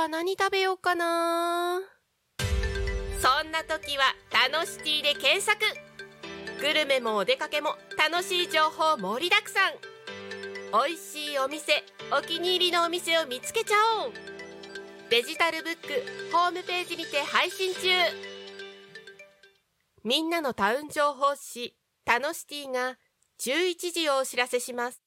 は何食べようかな。そんな時は楽しティで検索。グルメもお出かけも楽しい情報盛りだくさん。美味しいお店、お気に入りのお店を見つけちゃおう。デジタルブック、ホームページにて配信中。みんなのタウン情報誌楽しティが11時をお知らせします。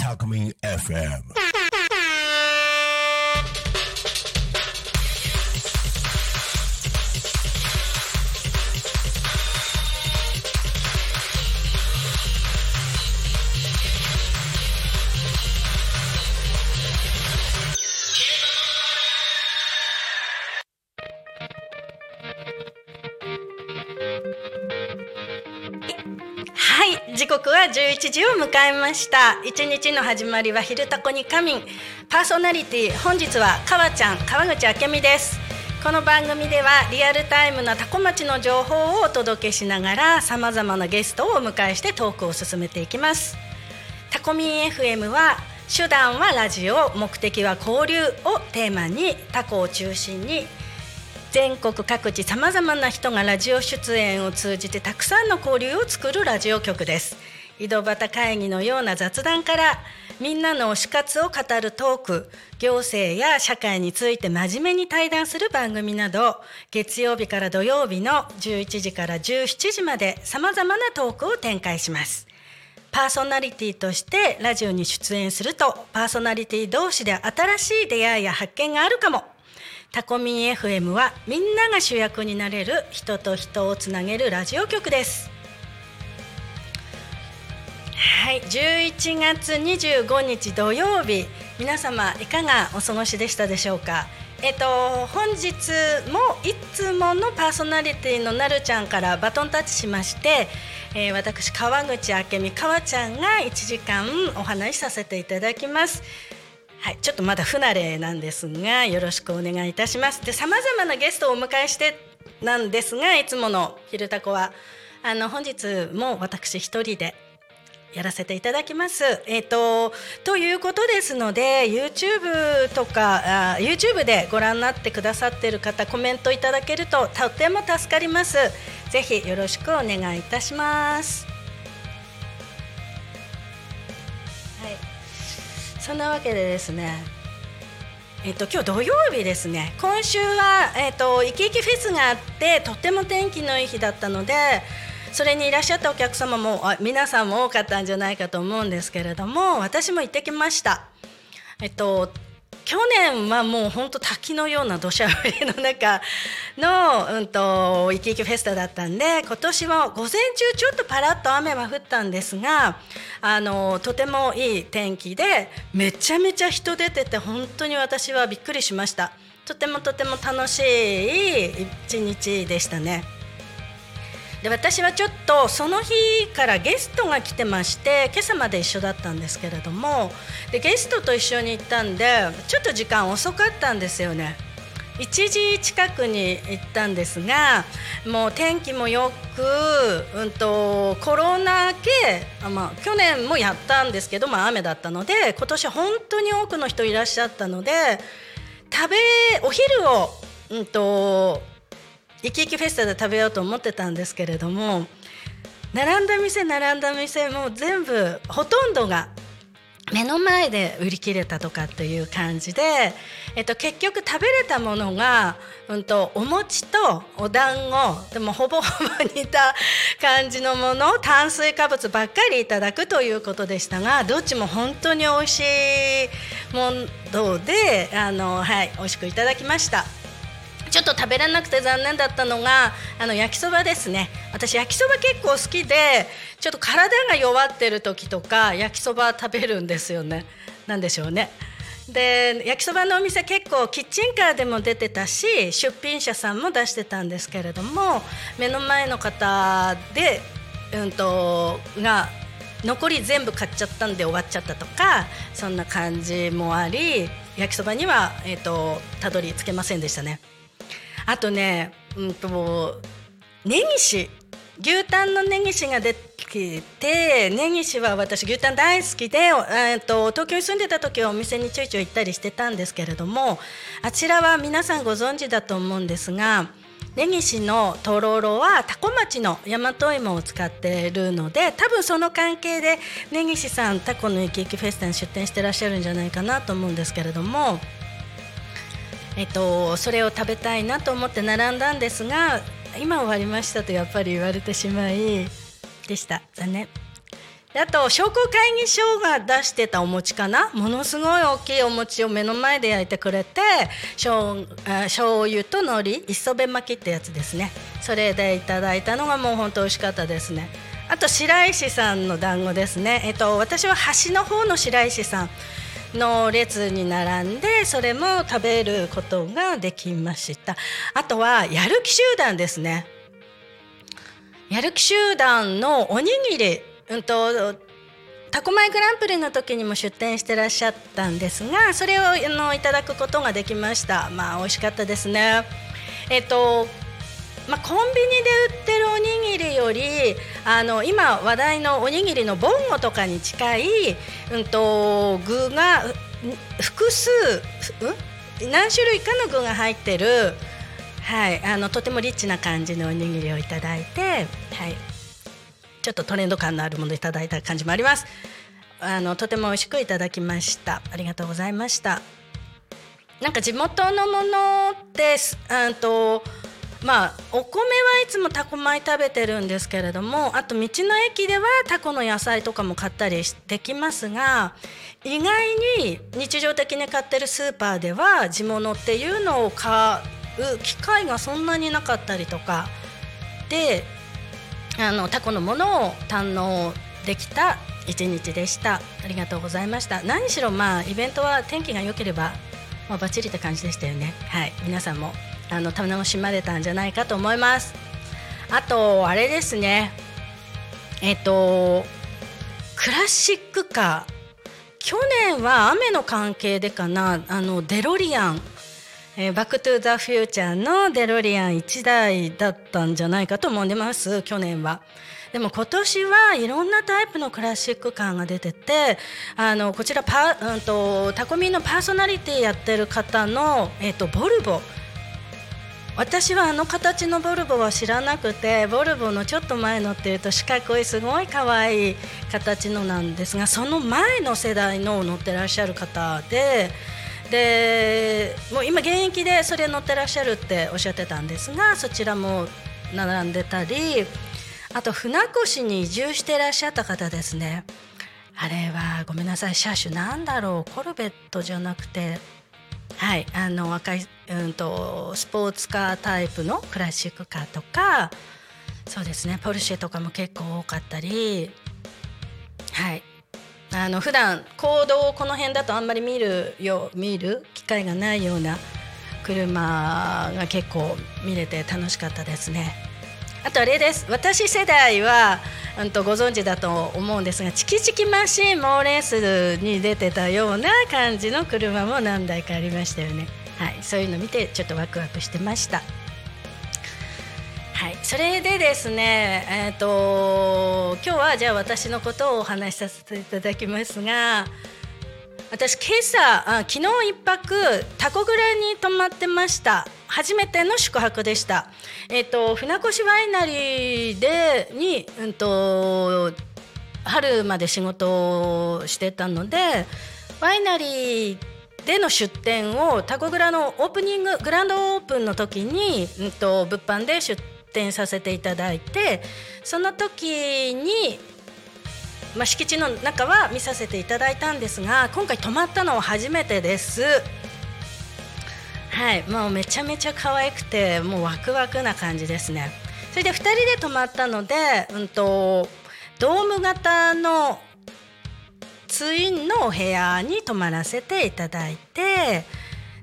タクミン FM。時刻は11時を迎えました。一日の始まりは昼タコに仮眠。パーソナリティ本日は川口明美です。この番組ではリアルタイムなタコ町の情報をお届けしながら、さまざまなゲストをお迎えしてトークを進めていきます。タコミン FM は手段はラジオ、目的は交流をテーマに、タコを中心に全国各地さまざまな人がラジオ出演を通じてたくさんの交流を作るラジオ局です。井戸端会議のような雑談から、みんなの推し活を語るトーク、行政や社会について真面目に対談する番組など、月曜日から土曜日の11時から17時までさまざまなトークを展開します。パーソナリティとしてラジオに出演すると、パーソナリティ同士で新しい出会いや発見があるかも。タコミン FM はみんなが主役になれる、人と人をつなげるラジオ局です。はい、11月25日土曜日、皆様いかがお過ごしでしたでしょうか。本日もいつものパーソナリティのなるちゃんからバトンタッチしまして、私川口あけみ川ちゃんが1時間お話しさせていただきます。はい、ちょっとまだ不慣れなんですが、よろしくお願いいたします。で、様々なゲストをお迎えしてなんですが、いつもの昼タコは本日も私一人でやらせていただきます。ということですので、 YouTube とかYouTube でご覧になってくださっている方、コメントいただけるととても助かります。ぜひよろしくお願いいたします。そんなわけでですね、今日土曜日ですね。今週は、イキイキフェスがあって、とっても天気のいい日だったので、それにいらっしゃったお客様も皆さんも多かったんじゃないかと思うんですけれども、私も行ってきました。去年はもう本当滝のような土砂降りの中の、イキイキフェスタだったんで、今年は午前中ちょっとパラッと雨は降ったんですが、とてもいい天気で、めちゃめちゃ人出てて、本当に私はびっくりしました。とても楽しい一日でしたね。で、私はちょっとその日からゲストが来てまして、今朝まで一緒だったんですけれども、でゲストと一緒に行ったんで、ちょっと時間遅かったんですよね。1時近くに行ったんですが、もう天気もよく、コロナ系、去年もやったんですけど、雨だったので、今年本当に多くの人いらっしゃったので、お昼をイキイキフェスタで食べようと思ってたんですけれども、並んだ店もう全部ほとんどが目の前で売り切れたとかっていう感じで、結局食べれたものが、お餅とお団子でもほぼ似た感じのもの、炭水化物ばっかりいただくということでしたが、どっちも本当に美味しいもので、美味しくいただきました。ちょっと食べられなくて残念だったのが、焼きそばですね。私焼きそば結構好きで、ちょっと体が弱ってる時とか焼きそば食べるんですよね。なんでしょうね。で、焼きそばのお店結構キッチンカーでも出てたし、出品者さんも出してたんですけれども、目の前の方で、が残り全部買っちゃったんで終わっちゃったとか、そんな感じもあり、焼きそばにはたどり着けませんでしたね。あとね、根岸、牛タンの根岸が出てきて、根岸は私牛タン大好きで、東京に住んでた時はお店にちょいちょい行ったりしてたんですけれども、あちらは皆さんご存知だと思うんですが、根岸のとろろは多古町の大和芋を使っているので、多分その関係で根岸さんタコのイキイキフェスタに出店してらっしゃるんじゃないかなと思うんですけれども、それを食べたいなと思って並んだんですが、今終わりましたとやっぱり言われてしまいでした。残念。で、あと商工会議所が出してたお餅かな、ものすごい大きいお餅を目の前で焼いてくれて、醤油と海苔、磯辺巻きってやつですね、それでいただいたのがもう本当美味しかったですね。あと白石さんの団子ですね、私は端の方の白石さんの列に並んで、それも食べることができました。あとはやる気集団ですね。やる気集団のおにぎり、タコマイグランプリの時にも出店してらっしゃったんですが、それをいただくことができました。まあ美味しかったですね。コンビニで売ってるおにぎりより、今話題のおにぎりのボンゴとかに近い、具が複数、何種類かの具が入ってる、はい、とてもリッチな感じのおにぎりをいただいて、はい、ちょっとトレンド感のあるものをいただいた感じもあります。とても美味しくいただきました。ありがとうございました。なんか地元のものってお米はいつもタコ米食べてるんですけれども、あと道の駅ではタコの野菜とかも買ったりしてきますが、意外に日常的に買ってるスーパーでは地物っていうのを買う機会がそんなになかったりとかで、タコのものを堪能できた一日でした。ありがとうございました。何しろイベントは天気が良ければバッチリって感じでしたよね。はい、皆さんも楽しまれたんじゃないかと思います。あとあれですね、クラシックカー、去年は雨の関係でかな、デロリアン、バックトゥーザフューチャーのデロリアン1台だったんじゃないかと思います、去年は。でも今年はいろんなタイプのクラシックカーが出てて、こちらタコミンのパーソナリティやってる方の、ボルボ、私は形のボルボは知らなくて、ボルボのちょっと前のっていうと四角いすごい可愛い形のなんですが、その前の世代の乗ってらっしゃる方で、もう今現役でそれ乗ってらっしゃるっておっしゃってたんですが、そちらも並んでたり、あと船越に移住してらっしゃった方ですね。あれはごめんなさい、車種なんだろう、コルベットじゃなくて、はい、赤い、スポーツカータイプのクラシックカーとか、そうですね、ポルシェとかも結構多かったり、はい、普段公道をこの辺だとあんまり見る機会がないような車が結構見れて楽しかったですね。あとあれです、私世代はご存知だと思うんですが、チキチキマシンモーレースに出てたような感じの車も何台かありましたよね。はい、そういうの見てちょっとワクワクしてました。はい、それでですね、今日はじゃあ私のことをお話しさせていただきますが、私昨日一泊タコ蔵に泊まってました。初めての宿泊でした。船越ワイナリーでに、春まで仕事をしてたので、ワイナリーでの出店をタコ蔵のオープニング、グランドオープンの時に、物販で出店させていただいて、その時に敷地の中は見させていただいたんですが、今回泊まったのは初めてです。はい、もうめちゃめちゃ可愛くて、もうワクワクな感じですね。それで2人で泊まったので、ドーム型のツインのお部屋に泊まらせていただいて、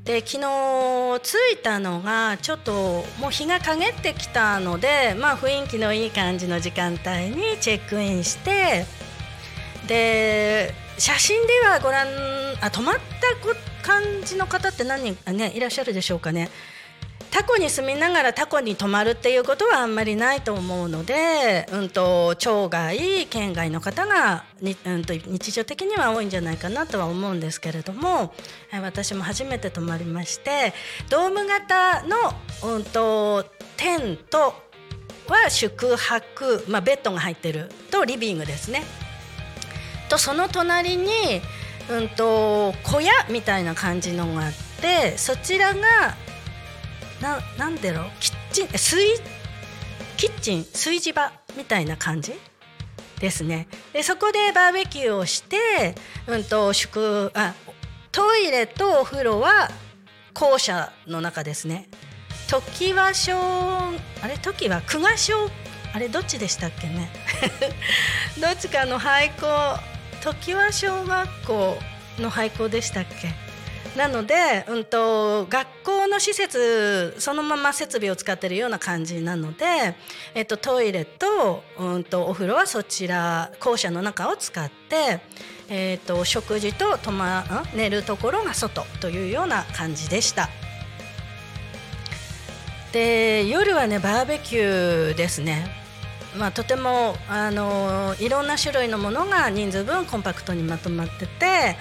で昨日着いたのがちょっともう日が陰ってきたので、雰囲気のいい感じの時間帯にチェックインして、で写真では泊まった感じの方って何人か、いらっしゃるでしょうかね。タコに住みながらタコに泊まるっていうことはあんまりないと思うので、町外県外の方が、日常的には多いんじゃないかなとは思うんですけれども、私も初めて泊まりまして、ドーム型の、テントは宿泊、ベッドが入ってるとリビングですねと、その隣に、小屋みたいな感じのがあって、そちらがなんだろうキッチン炊事場みたいな感じですね。でそこでバーベキューをして、トイレとお風呂は校舎の中ですね。時は久我小、あれどっちでしたっけねどっちかの廃校、時は小学校の廃校でしたっけ。なので、学校の施設そのまま設備を使っているような感じなので、トイレと、お風呂はそちら校舎の中を使って、食事と寝るところが外というような感じでした。で夜はねバーベキューですね、とてもいろんな種類のものが人数分コンパクトにまとまってて、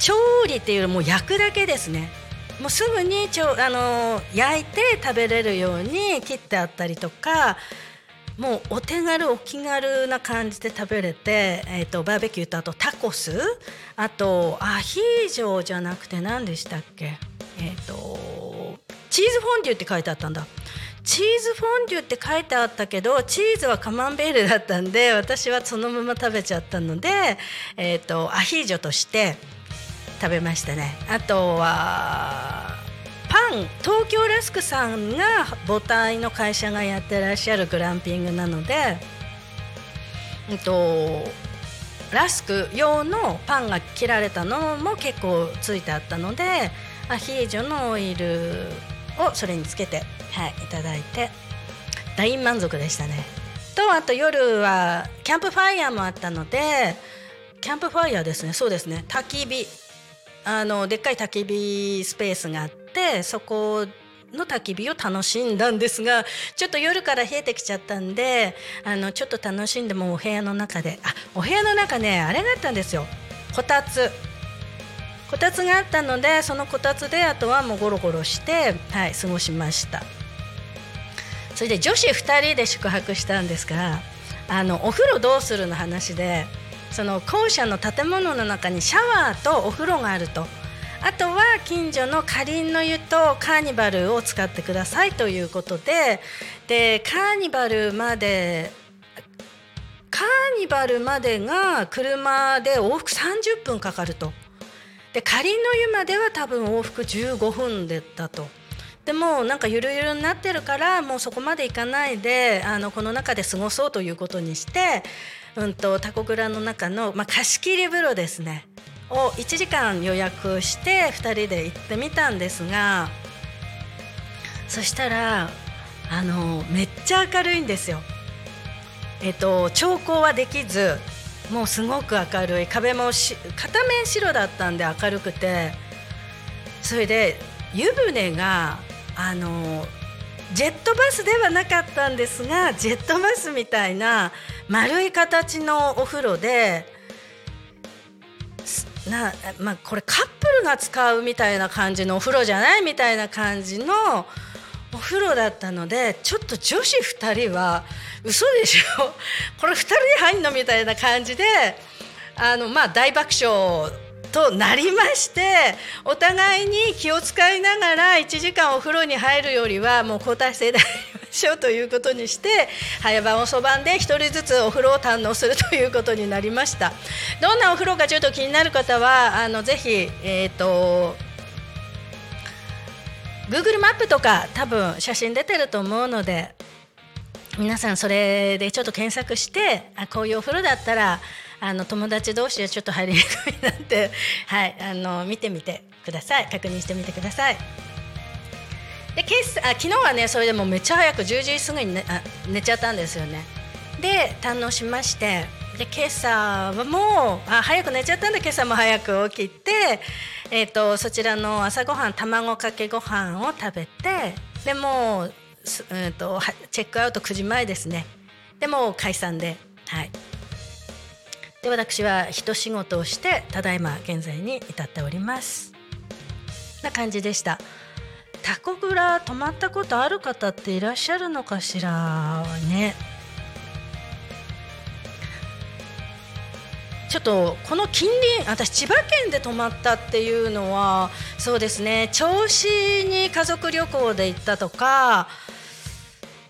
調理っていうよりも焼くだけですね。もうすぐに焼いて食べれるように切ってあったりとか、もうお手軽お気軽な感じで食べれて、バーベキューとあとタコス、あとアヒージョじゃなくて何でしたっけ、チーズフォンデュって書いてあったんだ。チーズフォンデュって書いてあったけど、チーズはカマンベールだったんで、私はそのまま食べちゃったので、アヒージョとして食べましたね。あとはパン、東京ラスクさんが母体の会社がやってらっしゃるグランピングなので、ラスク用のパンが切られたのも結構ついてあったので、アヒージョのオイルをそれにつけて、いただいて大満足でしたね。とあと夜はキャンプファイヤーもあったので、キャンプファイヤーですね、そうですね、焚き火、でっかい焚き火スペースがあって、そこの焚き火を楽しんだんですが、ちょっと夜から冷えてきちゃったんで、ちょっと楽しんでもお部屋の中で、お部屋の中ねあれがあったんですよ、こたつがあったので、そのこたつであとはもうゴロゴロして、過ごしました。それで女子2人で宿泊したんですが、お風呂どうするの話で、その校舎の建物の中にシャワーとお風呂があると、あとは近所のカリンの湯とカーニバルを使ってくださいということで、カーニバルまでが車で往復30分かかると。でカリンの湯までは多分往復15分でだと。でもなんかゆるゆるになってるから、もうそこまで行かないで、この中で過ごそうということにして、タコ蔵の中の、貸し切り風呂ですねを1時間予約して2人で行ってみたんですが、そしたらめっちゃ明るいんですよ。調光はできず、もうすごく明るい、壁も片面白だったんで明るくて、それで湯船がジェットバスではなかったんですが、ジェットバスみたいな丸い形のお風呂で、これカップルが使うみたいな感じのお風呂じゃないみたいな感じのお風呂だったので、ちょっと女子2人は嘘でしょこれ2人で入んのみたいな感じで、大爆笑となりまして、お互いに気を使いながら1時間お風呂に入るよりはもう交代制で入りましょうということにして、早番遅番で1人ずつお風呂を堪能するということになりました。どんなお風呂かちょっと気になる方はぜひGoogle マップとか多分写真出てると思うので、皆さんそれでちょっと検索して、こういうお風呂だったら友達同士でちょっと入りにくいなって、見てみてください、確認してみてください。で昨日はね、それでもめっちゃ早く10時過ぎに、寝ちゃったんですよね。で堪能しまして、で今朝はもう早く寝ちゃったんで今朝も早く起きて、そちらの朝ごはん卵かけご飯を食べて、でもう、チェックアウト9時前ですね。でもう解散で、はい、で私は一仕事をしてただいま現在に至っておりますな感じでした。タコ蔵泊まったことある方っていらっしゃるのかしらね。ちょっとこの近隣、私千葉県で泊まったっていうのはそうですね、銚子に家族旅行で行ったとか、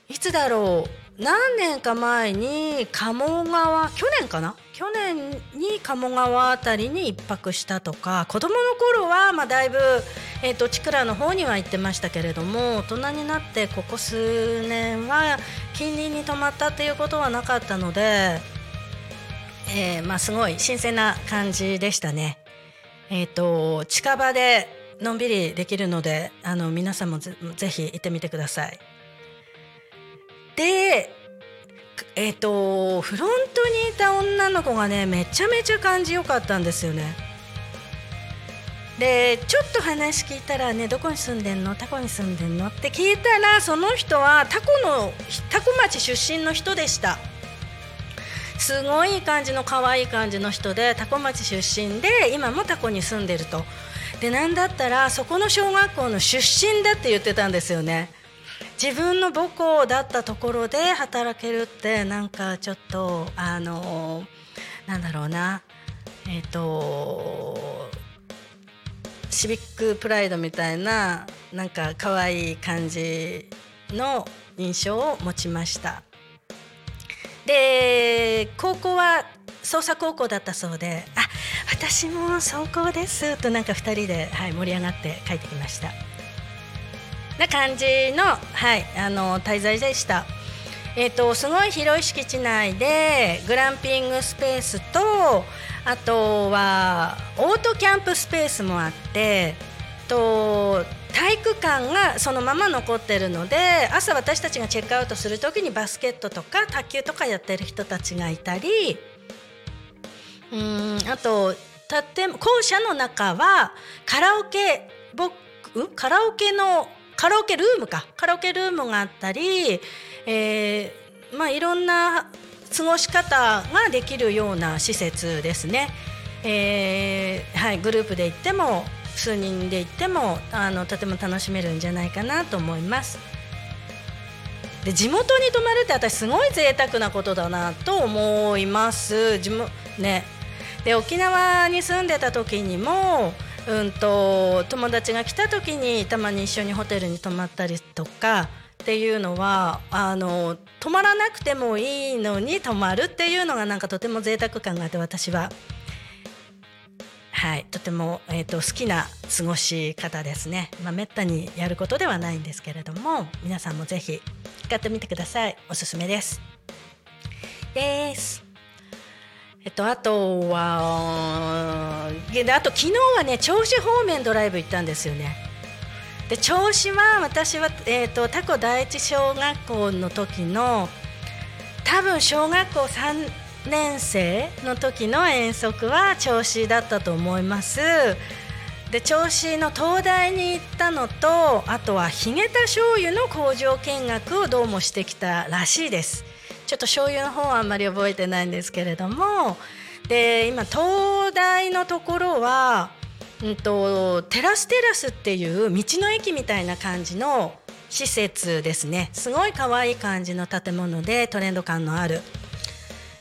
いつだろう、何年か前に鴨川、去年かな、去年に鴨川あたりに一泊したとか、子供の頃はだいぶ、千倉の方には行ってましたけれども、大人になってここ数年は近隣に泊まったっていうことはなかったので、すごい新鮮な感じでしたね。近場でのんびりできるので、皆さんも ぜひ行ってみてください。で、フロントにいた女の子がね、めちゃめちゃ感じよかったんですよね。でちょっと話聞いたらね、どこに住んでんの、タコに住んでんのって聞いたら、その人はタコ町出身の人でした。すごい感じの可愛い感じの人で、タコ町出身で今もタコに住んでると。でなんだったらそこの小学校の出身だって言ってたんですよね。自分の母校だったところで働けるってなんかちょっとなんだろうな、シビックプライドみたいな、なんか可愛い感じの印象を持ちました。で高校は創作高校だったそうで、あ、私も創校ですと、なんか2人で、はい、盛り上がって帰ってきましたな感じの、はい、滞在でした。すごい広い敷地内でグランピングスペースと、あとはオートキャンプスペースもあって、と体育館がそのまま残ってるので、朝私たちがチェックアウトするときにバスケットとか卓球とかやってる人たちがいたり、あと校舎の中はカラオケルームか、カラオケルームがあったり、いろんな過ごし方ができるような施設ですね。はい、グループで行っても数人で行ってもとても楽しめるんじゃないかなと思います。で地元に泊まるって私すごい贅沢なことだなと思います。ね、で沖縄に住んでた時にも、友達が来た時にたまに一緒にホテルに泊まったりとかっていうのは、泊まらなくてもいいのに泊まるっていうのがなんかとても贅沢感があって、私ははい、とても、好きな過ごし方ですね。めったにやることではないんですけれども、皆さんもぜひ使ってみてください。おすすめです。あとは昨日はね、銚子方面ドライブ行ったんですよね。で銚子は私は、タコ第一小学校の時の、多分小学校3年生の時の遠足は銚子だったと思います。で銚子の灯台に行ったのと、あとはひげた醤油の工場見学をどうもしてきたらしいです。ちょっと醤油の方はあんまり覚えてないんですけれども、で今灯台のところは、テラスっていう道の駅みたいな感じの施設ですね。すごい可愛い感じの建物でトレンド感のある、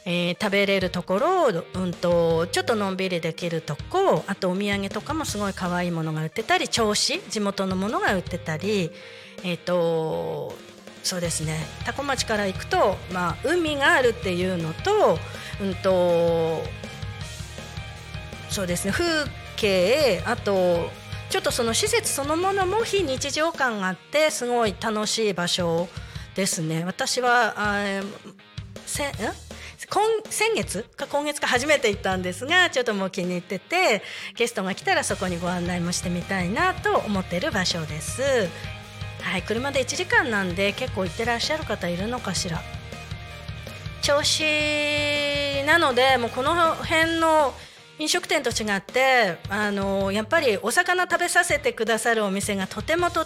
食べれるところを、ちょっとのんびりできるとこ、あとお土産とかもすごい可愛いものが売ってたり、銚子地元のものが売ってたり、そうですね、多古町から行くと、海があるっていうのと、そうですね、風景、あとちょっとその施設そのものも非日常感があって、すごい楽しい場所ですね。私は先月か今月か初めて行ったんですが、ちょっともう気に入ってて、ゲストが来たらそこにご案内もしてみたいなと思っている場所です。はい、車で1時間なんで結構行ってらっしゃる方いるのかしら。銚子なのでもうこの辺の飲食店と違ってやっぱりお魚食べさせてくださるお店がとても多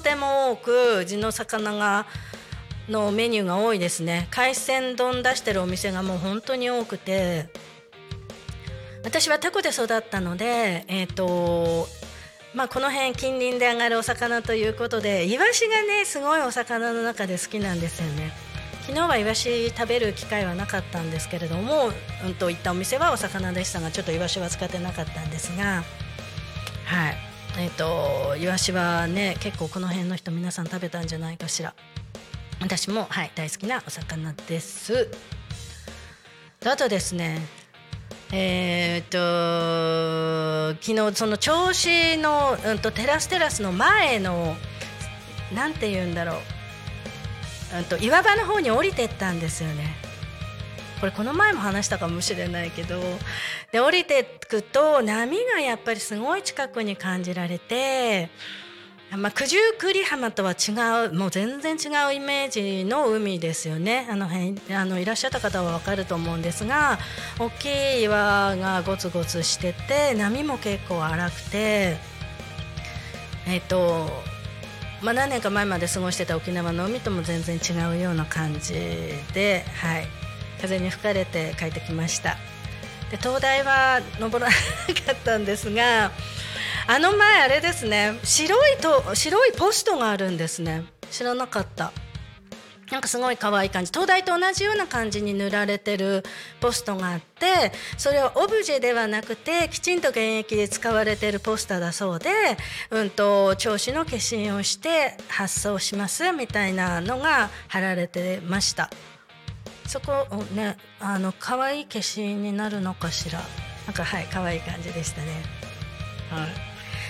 く、地の魚がのメニューが多いですね。海鮮丼出してるお店がもう本当に多くて、私はタコで育ったので、この辺近隣で上がるお魚ということで、イワシがねすごいお魚の中で好きなんですよね。昨日はイワシ食べる機会はなかったんですけれども、行ったお店はお魚でしたが、ちょっとイワシは使ってなかったんですが、はい、イワシはね結構この辺の人皆さん食べたんじゃないかしら。私も、はい、大好きなお魚です。あとですね、昨日その銚子の、テラスの前のなんて言うんだろう、岩場の方に降りてったんですよね。これこの前も話したかもしれないけど、で降りてくと波がやっぱりすごい近くに感じられて、九十九里浜とは違う、もう全然違うイメージの海ですよね。あの辺いらっしゃった方は分かると思うんですが、大きい岩がゴツゴツしてて波も結構荒くて、何年か前まで過ごしてた沖縄の海とも全然違うような感じで、はい、風に吹かれて帰ってきました。で灯台は登らなかったんですが、あの前あれですね、白いポストがあるんですね。知らなかった。なんかすごい可愛い感じ、灯台と同じような感じに塗られてるポストがあって、それはオブジェではなくてきちんと現役で使われてるポスターだそうで、銚子の化身をして発送しますみたいなのが貼られてました。そこをね、可愛い化身になるのかしら、なんかはい、可愛い感じでしたね、はい、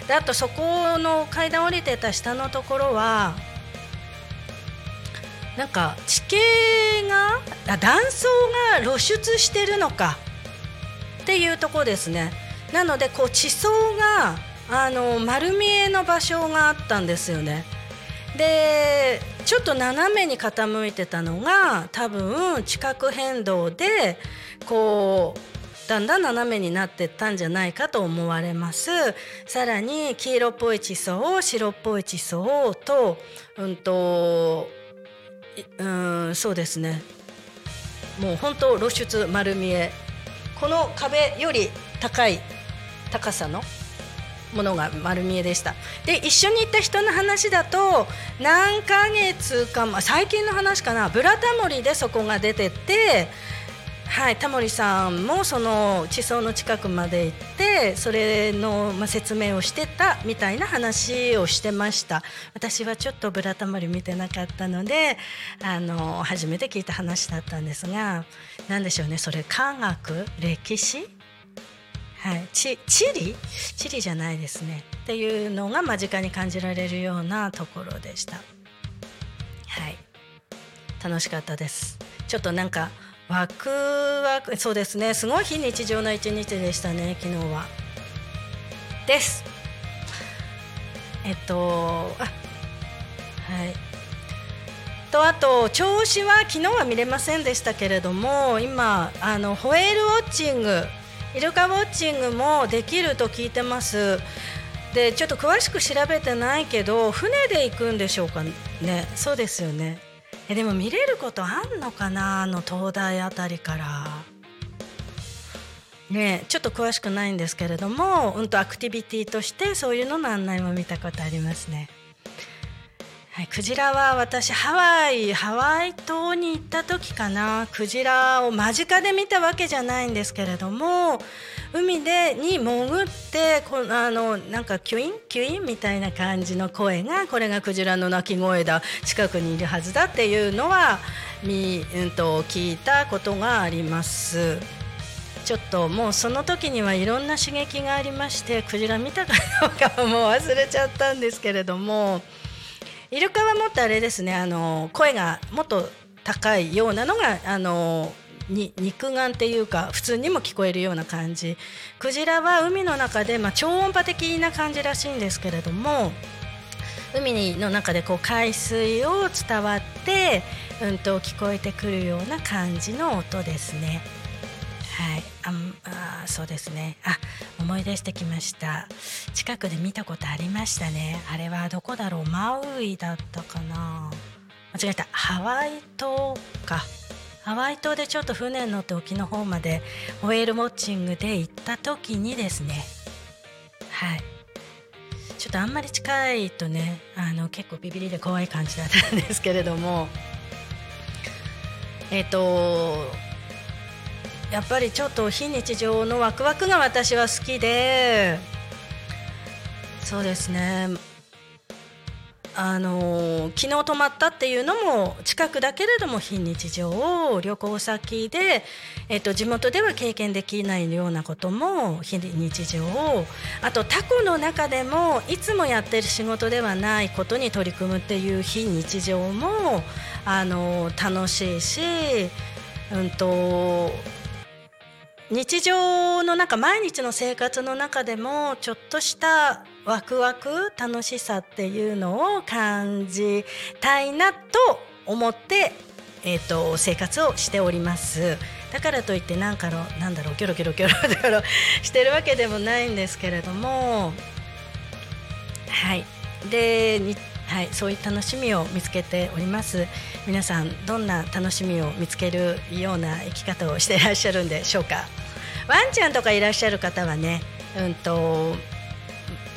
であとそこの階段降りてた下のところはなんか地形が断層が露出してるのかっていうところですね。なのでこう地層が丸見えの場所があったんですよね。でちょっと斜めに傾いてたのが多分地殻変動でこうだんだん斜めになってったんじゃないかと思われます。さらに黄色っぽい地層、白っぽい地層と、そうですね、もう本当露出丸見え、この壁より高い高さのものが丸見えでした。で一緒に行った人の話だと、何ヶ月か最近の話かな、ブラタモリでそこが出てって、はい、タモリさんもその地層の近くまで行ってそれの説明をしてたみたいな話をしてました。私はちょっとブラタモリ見てなかったので初めて聞いた話だったんですが、なんでしょうね、それ科学歴史、はい、地理じゃないですねっていうのが間近に感じられるようなところでした。はい、楽しかったです。ちょっとなんかワクワク、そうですね、すごい非日常な一日でしたね昨日はです。あと銚子は昨日は見れませんでしたけれども、今ホエールウォッチング、イルカウォッチングもできると聞いてます。でちょっと詳しく調べてないけど、船で行くんでしょうかね。そうですよね。でも見れることあんのかな、灯台あたりからねえ、ちょっと詳しくないんですけれども、アクティビティとしてそういうのの案内も見たことありますね。はい、クジラは私ハワイ島に行った時かな、クジラを間近で見たわけじゃないんですけれども、海に潜ってなんかキュインキュインみたいな感じの声が、これがクジラの鳴き声だ、近くにいるはずだっていうのは聞いたことがあります。ちょっともうその時にはいろんな刺激がありまして、クジラ見たかどうかはもう忘れちゃったんですけれども、イルカはもっとあれですね、声がもっと高いようなのが肉眼っていうか普通にも聞こえるような感じ。クジラは海の中で、超音波的な感じらしいんですけれども、海の中でこう海水を伝わって、聞こえてくるような感じの音ですね。はい、そうですね。思い出してきました。近くで見たことありましたね。あれはどこだろう、マウイだったかな、間違えた、ハワイ島か。ハワイ島でちょっと船乗って沖の方までホエールウォッチングで行った時にですね、はい、ちょっとあんまり近いとね、結構ビビリで怖い感じだったんですけれども、やっぱりちょっと非日常のワクワクが私は好きで、そうですね、昨日泊まったっていうのも近くだけれども非日常を旅行先で、地元では経験できないようなことも非日常を、あとタコの中でもいつもやってる仕事ではないことに取り組むっていう非日常も楽しいし、日常の中、毎日の生活の中でもちょっとしたワクワク、楽しさっていうのを感じたいなと思って、生活をしております。だからといってなんだろう、キョロキョロキョロキョロしてるわけでもないんですけれども、はい、で、はい、そういう楽しみを見つけております。皆さんどんな楽しみを見つけるような生き方をしていらっしゃるんでしょうか。ワンちゃんとかいらっしゃる方はね、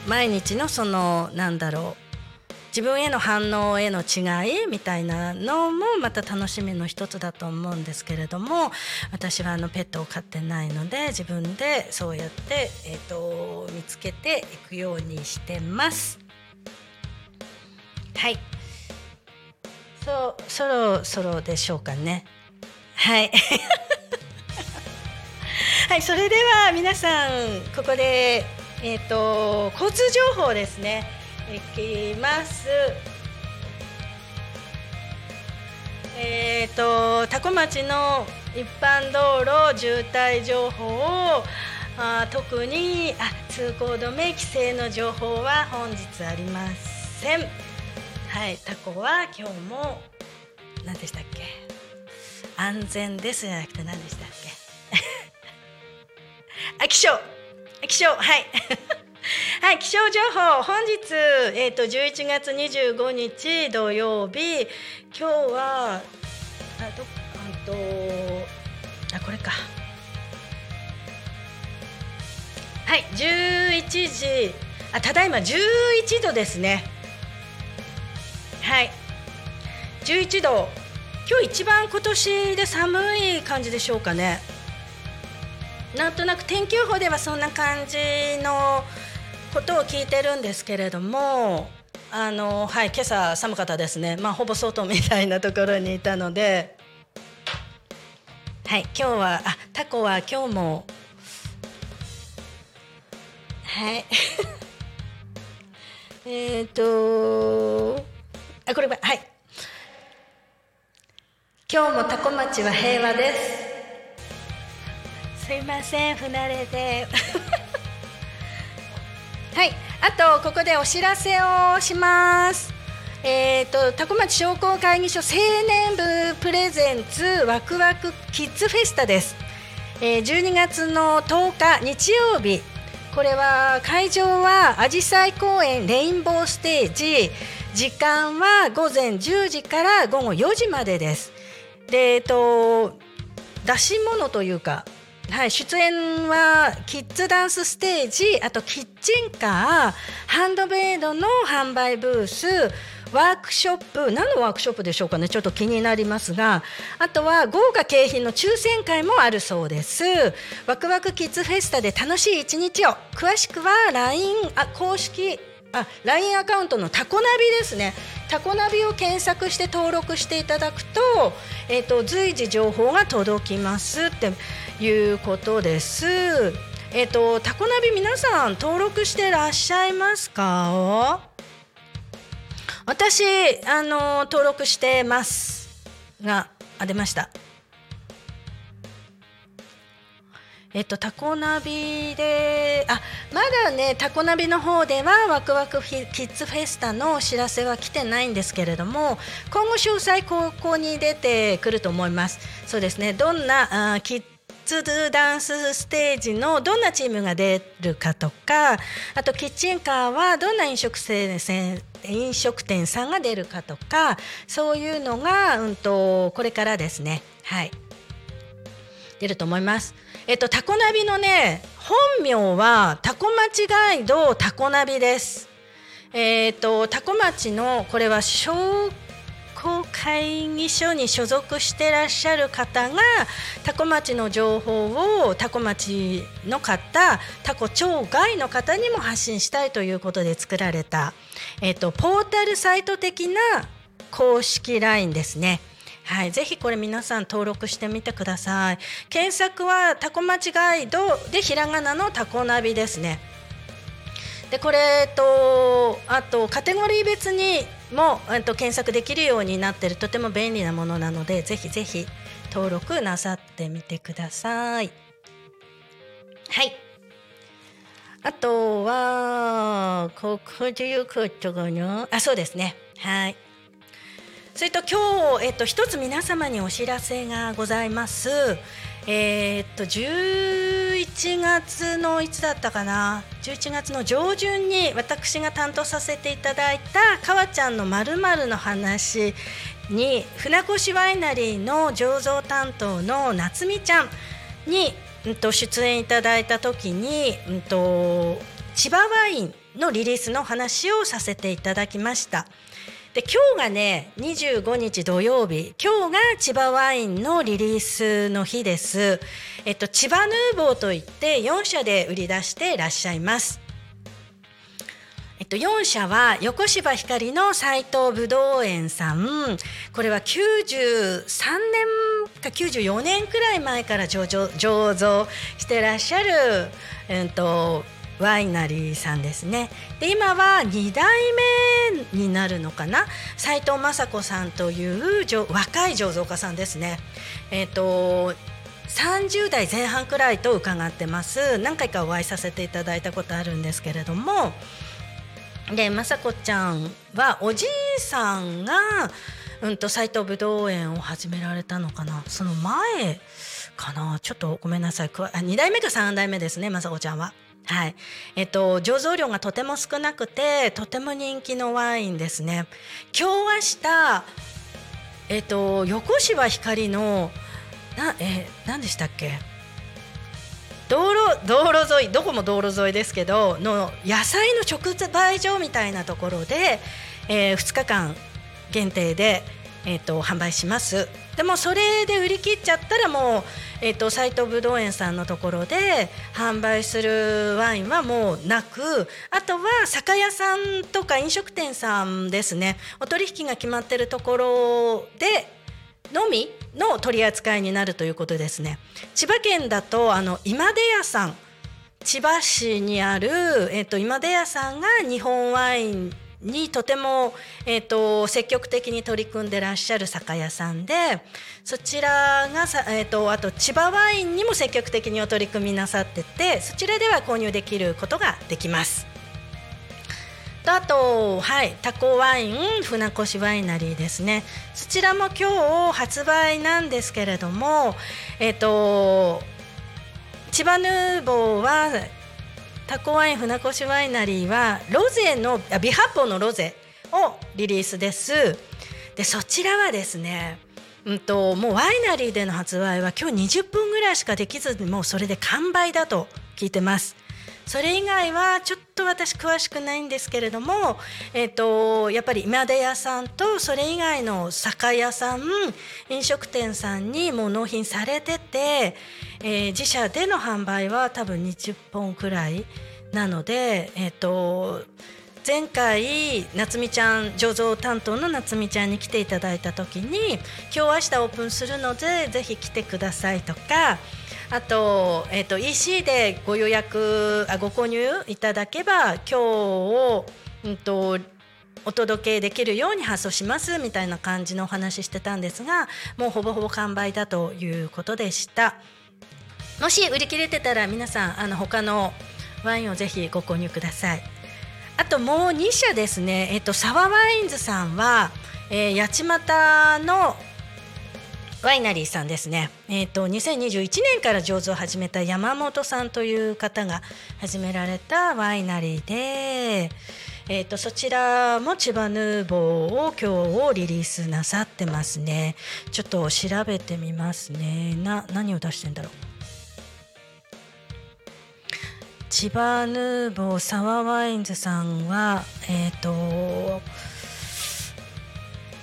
毎日のその自分への反応への違いみたいなのもまた楽しみの一つだと思うんですけれども、私はペットを飼ってないので自分でそうやって、見つけていくようにしてます。はい、そろそろでしょうかね。はいはい、それでは皆さんここで、交通情報ですね、いきます。多古町の一般道路渋滞情報を、特に通行止め規制の情報は本日ありません。はい、タコは今日も何でしたっけ、安全ですじゃなくて何でしたっけ気象はいはい、気象情報、本日、11月25日土曜日、今日はこれか、はい、11時、ただいま11度ですね。はい、11度、今日一番今年で寒い感じでしょうかね。なんとなく天気予報ではそんな感じのことを聞いてるんですけれども、はい、今朝寒かったですね。ほぼ外みたいなところにいたので、はい、今日はタコは今日もはいこれは、はい、今日も多古町は平和です。すいません、不慣れではい、あとここでお知らせをします。多古町商工会議所青年部プレゼンツワクワクキッズフェスタです。12月の10日日曜日、これは会場はあじさい公園レインボーステージ、時間は午前10時から午後4時までです。で、出し物というか、はい、出演はキッズダンスステージ、あとキッチンカー、ハンドメイドの販売ブース、ワークショップ、何のワークショップでしょうかね、ちょっと気になりますが、あとは豪華景品の抽選会もあるそうです。ワクワクキッズフェスタで楽しい一日を、詳しくは LINE 公式LINE アカウントのタコナビですね、タコナビを検索して登録していただくと、随時情報が届きますっていうことです。タコナビ皆さん登録してらっしゃいますか？私登録してますが、出ました。タコナビでまだね、タコナビの方ではワクワクキッズフェスタのお知らせは来てないんですけれども、今後詳細ここに出てくると思います。そうですね、どんなキッツーダンスステージのどんなチームが出るかとか、あとキッチンカーはどんな飲食店さんが出るかとか、そういうのが、これからですね、はい、出ると思います。タコナビのね、本名はタコ町ガイドタコナビです。タコ町のこれは商工会議所に所属してらっしゃる方がタコ町の情報をタコ町の方、タコ町外の方にも発信したいということで作られた、ポータルサイト的な公式 LINE ですね。はい、ぜひこれ皆さん登録してみてください。検索はタコ町ガイドでひらがなのタコナビですね。でこれとあとカテゴリー別にも検索できるようになっているとても便利なものなので、ぜひぜひ登録なさってみてください。はい、あとはここでよかったかなあ、そうですね、はい。それと今日、一つ皆様にお知らせがございます。11月のいつだったかな、11月の上旬に私が担当させていただいたかわちゃんの〇〇の話に船越ワイナリーの醸造担当の夏美ちゃんに、出演いただいた時に、千葉ワインのリリースの話をさせていただきました。で今日がね25日土曜日、今日が千葉ワインのリリースの日です。千葉ヌーボーといって4社で売り出していらっしゃいます。4社は横芝光の斉藤ぶどう園さん、これは93年か94年くらい前から醸造してらっしゃる、ワイナリーさんですね。で今は2代目になるのかな、斉藤雅子さんという若い醸造家さんですね。30代前半くらいと伺ってます。何回かお会いさせていただいたことあるんですけれども、で雅子ちゃんはおじいさんが、斉藤ぶどう園を始められたのかな、その前かな、ちょっとごめんなさい、2代目か3代目ですね、雅子ちゃんは。はい、醸造量がとても少なくてとても人気のワインですね。今日明日、横芝光の何でしたっけ、道路沿い、どこも道路沿いですけどの野菜の直売所みたいなところで、2日間限定で、販売します。でもそれで売り切っちゃったらもう、斉藤ぶどう園さんのところで販売するワインはもうなく、あとは酒屋さんとか飲食店さんですね、お取引が決まってるところでのみの取り扱いになるということですね。千葉県だと今出屋さん、千葉市にある、今出屋さんが日本ワインにとても、積極的に取り組んでらっしゃる酒屋さんで、そちらがあと千葉ワインにも積極的にお取り組みなさってて、そちらでは購入できることができます。とあと、はい、タコワイン船越ワイナリーですね、そちらも今日発売なんですけれども、千葉ヌーボーはタコワイン船越ワイナリーは微発泡のロゼをリリースです。でそちらはですね、もうワイナリーでの発売は今日20分ぐらいしかできずにもうそれで完売だと聞いてます。それ以外はちょっと私詳しくないんですけれども、やっぱり今出屋さんとそれ以外の酒屋さん、飲食店さんにもう納品されてて、自社での販売は多分20本くらいなので、前回夏美ちゃん、醸造担当の夏美ちゃんに来ていただいた時に今日明日オープンするのでぜひ来てくださいとか、あと、EC でご購入いただけば今日を、お届けできるように発送しますみたいな感じのお話してたんですが、もうほぼほぼ完売だということでした。もし売り切れてたら皆さん他のワインをぜひご購入ください。あともう2社ですね、サワワインズさんは、八街のワイナリーさんですね、2021年から醸造を始めた山本さんという方が始められたワイナリーで、そちらも千葉ヌーボーを今日をリリースなさってますね。ちょっと調べてみますね。何を出してんだろう。千葉ヌーボーサワーワインズさんは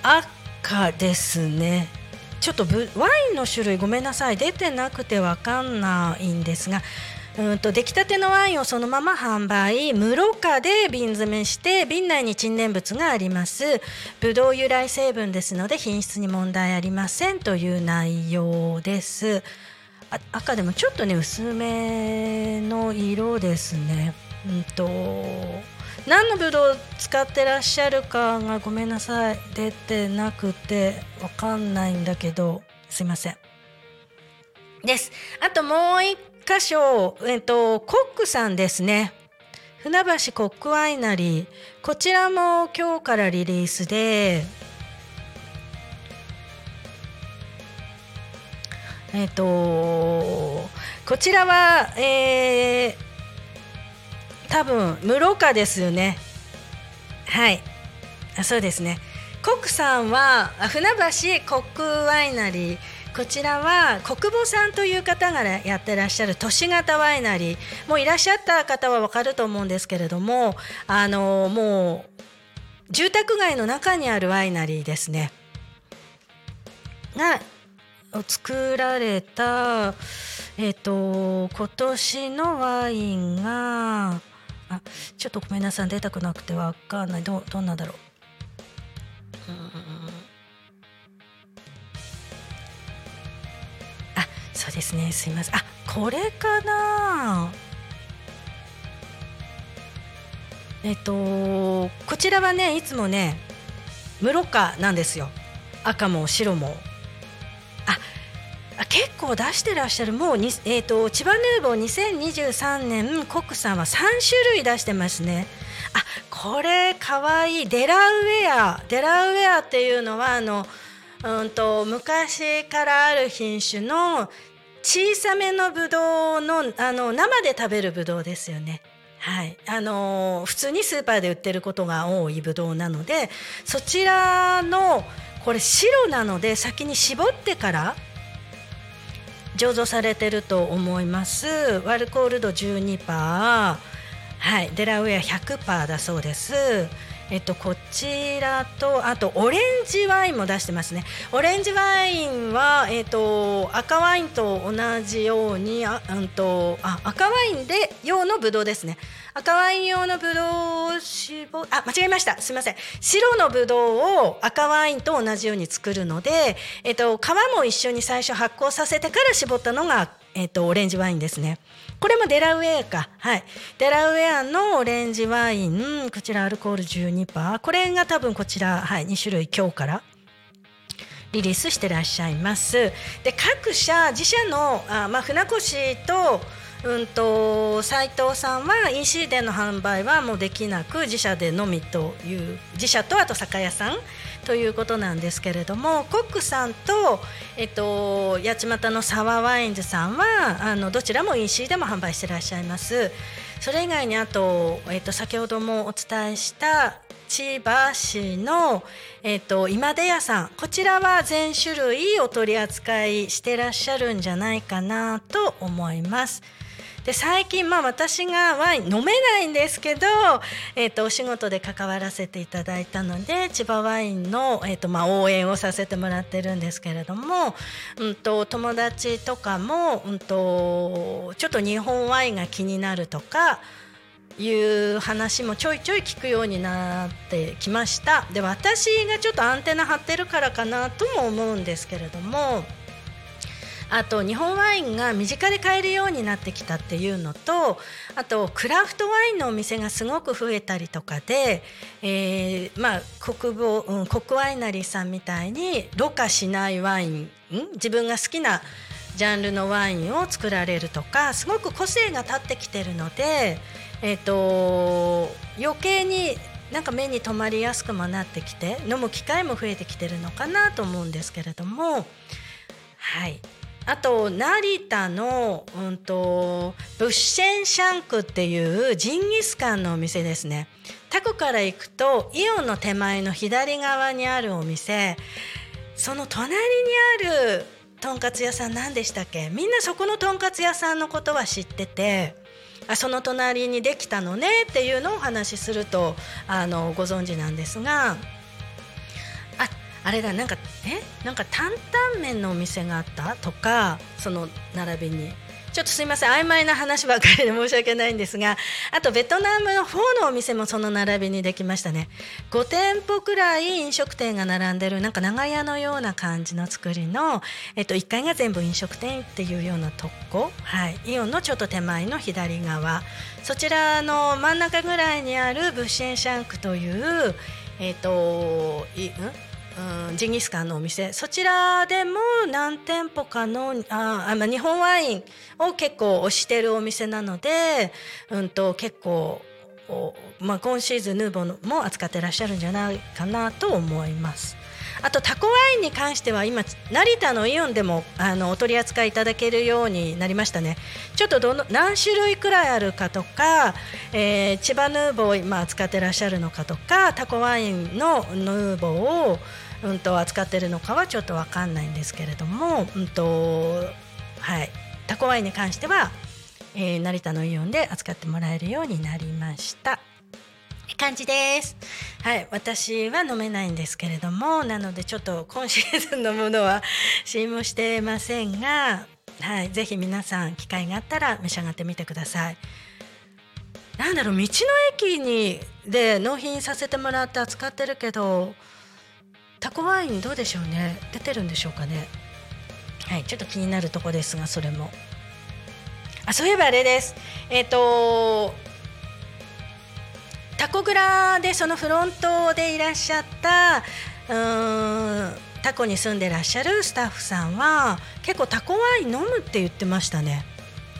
赤ですね。ちょっとワインの種類ごめんなさい出てなくて分かんないんですが、出来たてのワインをそのまま販売、無濾過で瓶詰めして瓶内に沈殿物があります、ブドウ由来成分ですので品質に問題ありませんという内容です。赤でもちょっとね薄めの色ですね。何のブドウ使ってらっしゃるかがごめんなさい出てなくてわかんないんだけどすいませんです。あともう一箇所、コックさんですね、船橋コックワイナリー、こちらも今日からリリースで、こちらは、多分無濾過ですよね。はい、そうですね。コックさんは船橋コックワイナリー、こちらは国母さんという方がやってらっしゃる都市型ワイナリー、もういらっしゃった方は分かると思うんですけれども、もう住宅街の中にあるワイナリーですねが作られた、今年のワインがちょっとごめんなさい出たくなくて分かんない、どんなだろう、そうですね、すいません、これかな、こちらはねいつもね無濾過なんですよ。赤も白も結構出してらっしゃる。もう千葉ヌーボー2023年コックさんは3種類出してますね。これかわいい。デラウェアっていうのは昔からある品種の小さめのブドウの、生で食べるブドウですよね。はい、普通にスーパーで売ってることが多いブドウなので、そちらのこれ白なので先に絞ってから醸造されてると思います。アルコール度 12%、はい、デラウェア 100% だそうです。こちらとあとオレンジワインも出してますね。オレンジワインは、赤ワインと同じように赤ワインで用のブドウですね。赤ワイン用のブドウを間違えましたすいません。白のブドウを赤ワインと同じように作るので、皮も一緒に最初発酵させてから絞ったのが、オレンジワインですね。これもデラウェアか、はい、デラウェアのオレンジワイン、こちらアルコール 12%、 これが多分こちら、はい、2種類今日からリリースしてらっしゃいます。で各社自社の船越と斉藤さんはECでの販売はもうできなく自社でのみという自社とあと酒屋さんということなんですけれども、コックさんと、八街のサワーワインズさんはどちらもECでも販売してらっしゃいます。それ以外にあと、先ほどもお伝えした千葉市の、今出屋さん、こちらは全種類お取り扱いしてらっしゃるんじゃないかなと思います。で最近、私がワイン飲めないんですけど、お仕事で関わらせていただいたので千葉ワインの、応援をさせてもらってるんですけれども、友達とかも、ちょっと日本ワインが気になるとかいう話もちょいちょい聞くようになってきました。で私がちょっとアンテナ張ってるからかなとも思うんですけれども、あと日本ワインが身近で買えるようになってきたっていうのと、あとクラフトワインのお店がすごく増えたりとかで、コックワイナリーさんみたいに濾過しないワイン、自分が好きなジャンルのワインを作られるとか、すごく個性が立ってきてるので、余計になんか目に留まりやすくもなってきて飲む機会も増えてきてるのかなと思うんですけれども、はい、あと成田の、ブッシェンシャンクっていうジンギスカンのお店ですね。タコから行くとイオンの手前の左側にあるお店、その隣にあるとんかつ屋さん何でしたっけ、みんなそこのとんかつ屋さんのことは知ってて、あ、その隣にできたのねっていうのをお話しするとご存知なんですが、あれだ、なんか担々麺のお店があったとか、その並びにちょっとすいません曖昧な話ばかりで申し訳ないんですが、あとベトナムのフォーのお店もその並びにできましたね。5店舗くらい飲食店が並んでる、なんか長屋のような感じの作りの、1階が全部飲食店っていうようなとこ、はい、イオンのちょっと手前の左側、そちらの真ん中ぐらいにあるブッシェンシャンクというジンギスカンのお店、そちらでも何店舗かの日本ワインを結構推してるお店なので、結構、今シーズンヌーボーも扱ってらっしゃるんじゃないかなと思います。あとタコワインに関しては今成田のイオンでもお取り扱いいただけるようになりましたね。ちょっと何種類くらいあるかとか、千葉ヌーボーを今扱ってらっしゃるのかとか、タコワインのヌーボーを、扱ってるのかはちょっと分かんないんですけれども、はい、タコワインに関しては、成田のイオンで扱ってもらえるようになりました感じです、はい、私は飲めないんですけれども、なのでちょっと今シーズンのものは試飲もしてませんが、はい、ぜひ皆さん機会があったら召し上がってみてください。なんだろう、道の駅にで納品させてもらって扱ってるけど、タコワインどうでしょうね、出てるんでしょうかね、はい、ちょっと気になるとこですが、それもそういえばあれです、タコグラでそのフロントでいらっしゃったタコに住んでらっしゃるスタッフさんは結構タコワイン飲むって言ってましたね。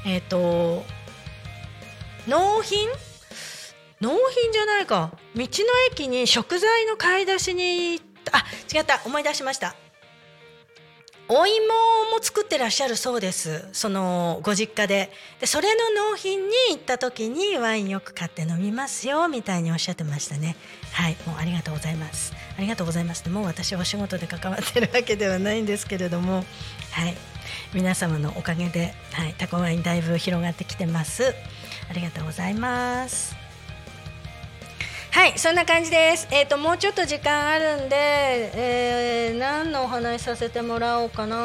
納品じゃないか、道の駅に食材の買い出しに、違った、思い出しました、お芋も作ってらっしゃるそうです、そのご実家で。でそれの納品に行った時にワインよく買って飲みますよみたいにおっしゃってましたね。はい、もうありがとうございます、ありがとうございます。もう私はお仕事で関わってるわけではないんですけれども、はい、皆様のおかげで、はい、タコワインだいぶ広がってきてます。ありがとうございます。はい、そんな感じです、もうちょっと時間あるんで、何のお話させてもらおうかな。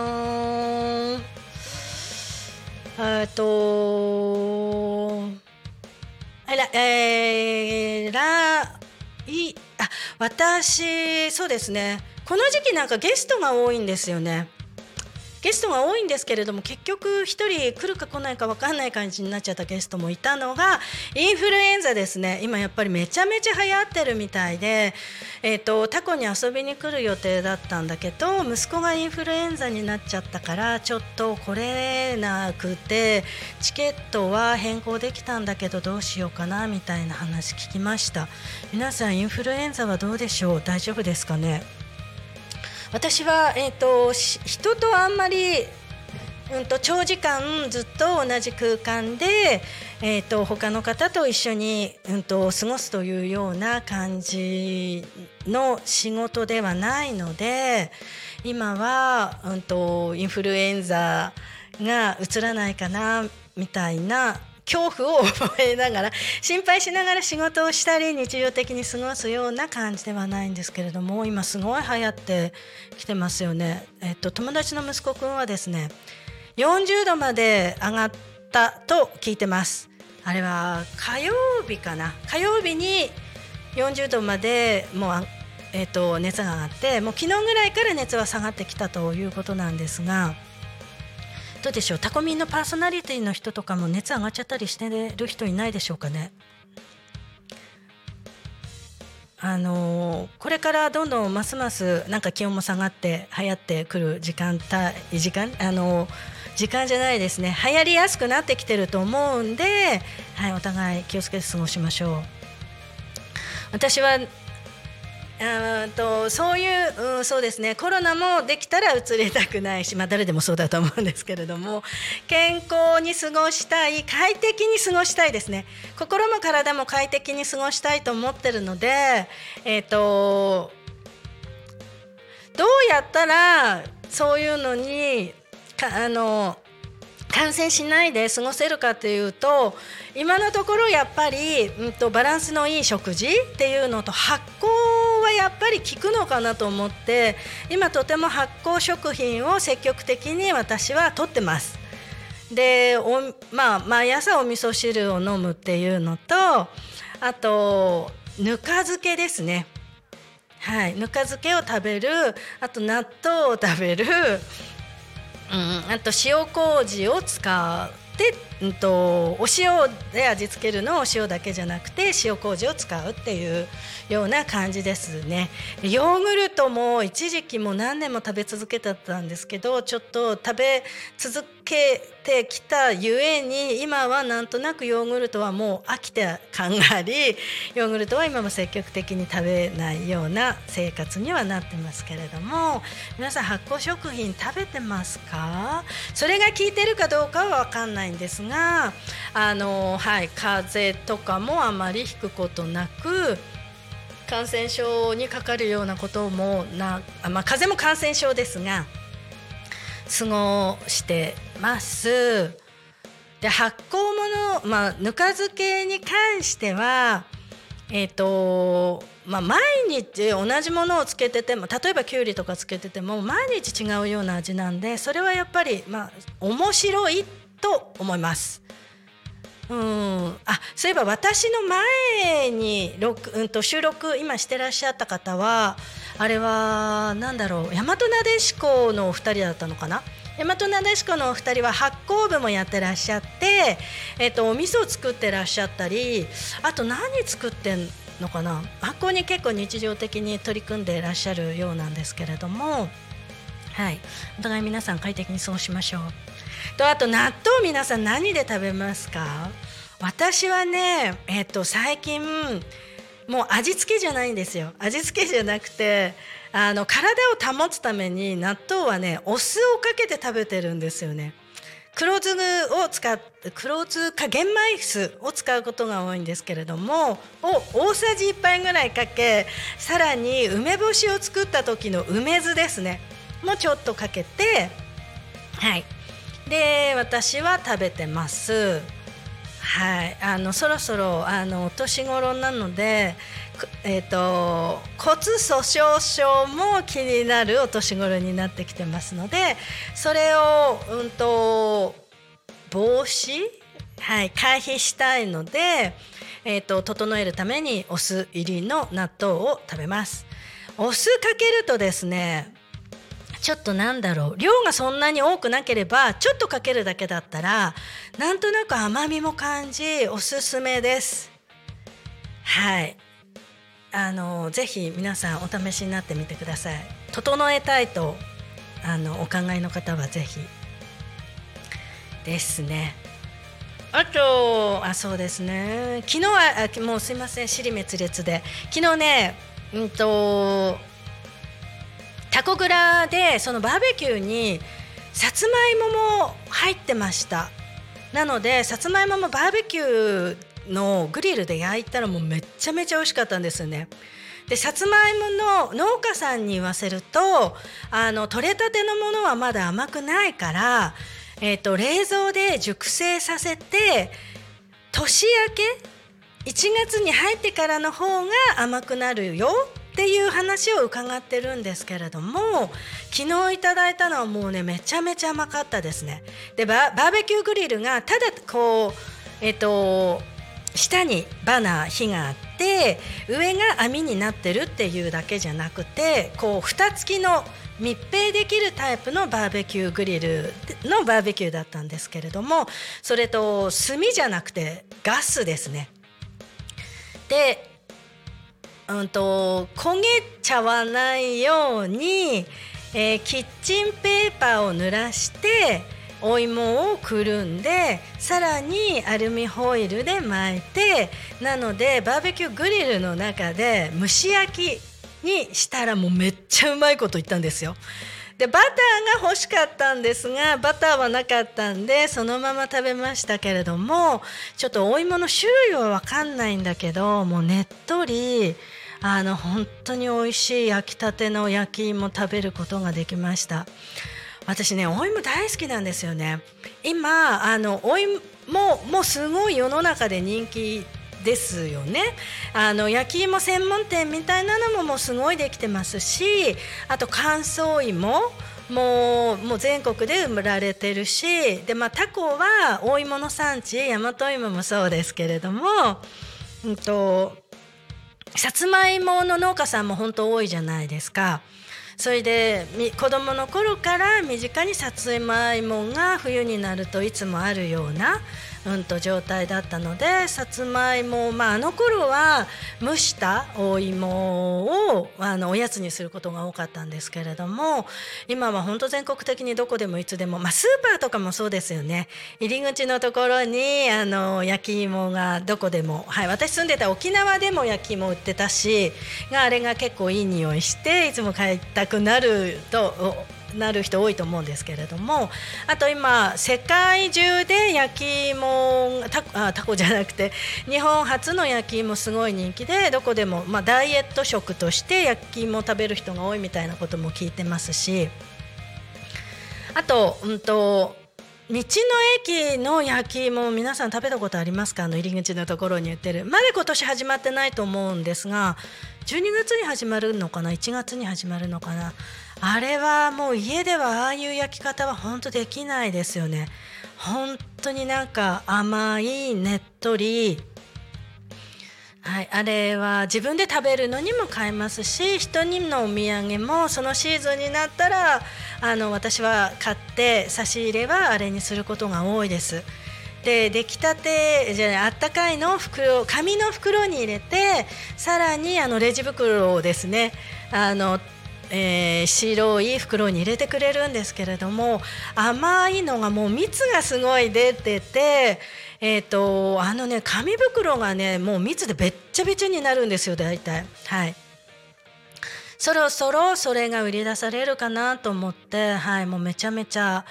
私そうですね、この時期なんかゲストが多いんですよね。ゲストが多いんですけれども、結局一人来るか来ないか分かんない感じになっちゃったゲストもいたのが、インフルエンザですね。今やっぱりめちゃめちゃ流行ってるみたいで、タコに遊びに来る予定だったんだけど、息子がインフルエンザになっちゃったからちょっと来れなくて、チケットは変更できたんだけどどうしようかなみたいな話聞きました。皆さんインフルエンザはどうでしょう、大丈夫ですかね。私は、人とあんまり、長時間ずっと同じ空間で、他の方と一緒に、過ごすというような感じの仕事ではないので、今は、インフルエンザがうつらないかなみたいな恐怖を覚えながら、心配しながら仕事をしたり日常的に過ごすような感じではないんですけれども、今すごい流行ってきてますよね。友達の息子くんはですね、40度まで上がったと聞いてます。あれは火曜日かな、火曜日に40度までもう、熱が上がって、もう昨日ぐらいから熱は下がってきたということなんですが、どうでしょう、タコミンのパーソナリティの人とかも熱上がっちゃったりしてる人いないでしょうかね。これからどんどんますますなんか気温も下がって流行ってくる時間じゃないですね、流行りやすくなってきてると思うんで、はい、お互い気をつけて過ごしましょう。私はそういう、そうですね、コロナもできたらうつりたくないし、まあ、誰でもそうだと思うんですけれども、健康に過ごしたい、快適に過ごしたいですね。心も体も快適に過ごしたいと思ってるので、どうやったらそういうのに感染しないで過ごせるかというと、今のところやっぱり、バランスのいい食事っていうのと発酵はやっぱり効くのかなと思って、今とても発酵食品を積極的に私は摂ってます。で、毎朝お味噌汁を飲むっていうのと、あとぬか漬けですね、はい、ぬか漬けを食べる、あと納豆を食べる、あと塩麹を使って、お塩で味付けるのをお塩だけじゃなくて塩麹を使うっていうような感じですね。ヨーグルトも一時期もう何年も食べ続けてたんですけど、ちょっと食べ続けてきたゆえに今はなんとなくヨーグルトはもう飽きた感があり、ヨーグルトは今も積極的に食べないような生活にはなってますけれども、皆さん発酵食品食べてますか？それが効いてるかどうかは分かんないんですが、はい、風邪とかもあまりひくことなく、感染症にかかるようなことも風邪も感染症ですが過ごしてます。で、発酵物、ぬか漬けに関しては、毎日同じものをつけてても、例えばきゅうりとかつけてても毎日違うような味なんで、それはやっぱり、面白いと思います。そういえば私の前に収録今してらっしゃった方は、あれは何だろう、大和なでしこのお二人だったのかな。大和なでしこのお二人は発酵部もやってらっしゃって、お味噌を作ってらっしゃったり、あと何作ってんのかな、発酵に結構日常的に取り組んでらっしゃるようなんですけれども、はい、お互い皆さん快適に過ごしましょうと。あと納豆、皆さん何で食べますか？私はね、最近もう味付けじゃないんですよ。味付けじゃなくて、体を保つために納豆はね、お酢をかけて食べてるんですよね。黒酢か玄米酢を使うことが多いんですけれども、大さじ1杯ぐらいかけ、さらに梅干しを作った時の梅酢ですねもうちょっとかけて、はい。で、私は食べてます。はい、そろそろお年頃なので、骨粗しょう症も気になるお年頃になってきてますので、それを防止、はい、回避したいので、整えるためにお酢入りの納豆を食べます。お酢かけるとですね、ちょっと量がそんなに多くなければちょっとかけるだけだったらなんとなく甘みも感じ、おすすめです。はい、ぜひ皆さんお試しになってみてください。整えたいとお考えの方はぜひですね。あとそうですね、昨日はもうすいません、尻滅裂で、昨日ねタコ蔵でそのバーベキューにさつまいもも入ってました。なのでさつまいももバーベキューのグリルで焼いたらもうめっちゃめちゃ美味しかったんですよね。で、さつまいもの農家さんに言わせると、採れたてのものはまだ甘くないから、冷蔵で熟成させて年明け1月に入ってからの方が甘くなるよっていう話を伺ってるんですけれども、昨日いただいたのはもうね、めちゃめちゃ甘かったですね。で、バーベキューグリルがただこう、下に火があって上が網になってるっていうだけじゃなくて、こう蓋付きの密閉できるタイプのバーベキューグリルのバーベキューだったんですけれども、それと炭じゃなくてガスですね。で、焦げちゃわないように、キッチンペーパーを濡らしてお芋をくるんで、さらにアルミホイルで巻いて、なのでバーベキューグリルの中で蒸し焼きにしたらもうめっちゃうまいこと言ったんですよ。でバターが欲しかったんですがバターはなかったんでそのまま食べましたけれども、ちょっとお芋の種類は分かんないんだけど、もうねっとり本当に美味しい焼きたての焼き芋食べることができました。私ねお芋大好きなんですよね。今お芋もうすごい世の中で人気ですよね。焼き芋専門店みたいなのももうすごいできてますし、あと乾燥芋もう全国で売られてるし、で、タコはお芋の産地大和芋もそうですけれども、さつまいもの農家さんも本当多いじゃないですか。それで子供の頃から身近にさつまいもが冬になるといつもあるような、状態だったので、さつまいも、あの頃は蒸したお芋をおやつにすることが多かったんですけれども、今は本当全国的にどこでもいつでも、スーパーとかもそうですよね。入り口のところに焼き芋がどこでも、私住んでた沖縄でも焼き芋売ってたし、あれが結構いい匂いしていつも買いたくなる人多いと思うんですけれども、あと今世界中で焼き芋タコじゃなくて日本初の焼き芋すごい人気で、どこでも、ダイエット食として焼き芋を食べる人が多いみたいなことも聞いてますし、あと、道の駅の焼き芋皆さん食べたことありますか？入り口のところに売ってる、まだ今年始まってないと思うんですが、12月に始まるのかな、1月に始まるのかな。あれはもう家ではああいう焼き方は本当できないですよね。本当に甘いねっとり、あれは自分で食べるのにも買えますし、人にのお土産もそのシーズンになったら私は買って差し入れはあれにすることが多いです。で出来たてじゃないあったかいの袋を紙の袋に入れて、さらにレジ袋をですね白い袋に入れてくれるんですけれども、甘いのがもう蜜がすごい出てて、紙袋がねもう蜜でべっちゃべちゃになるんですよ大体。そろそろそれが売り出されるかなと思って、もうめちゃめちゃ、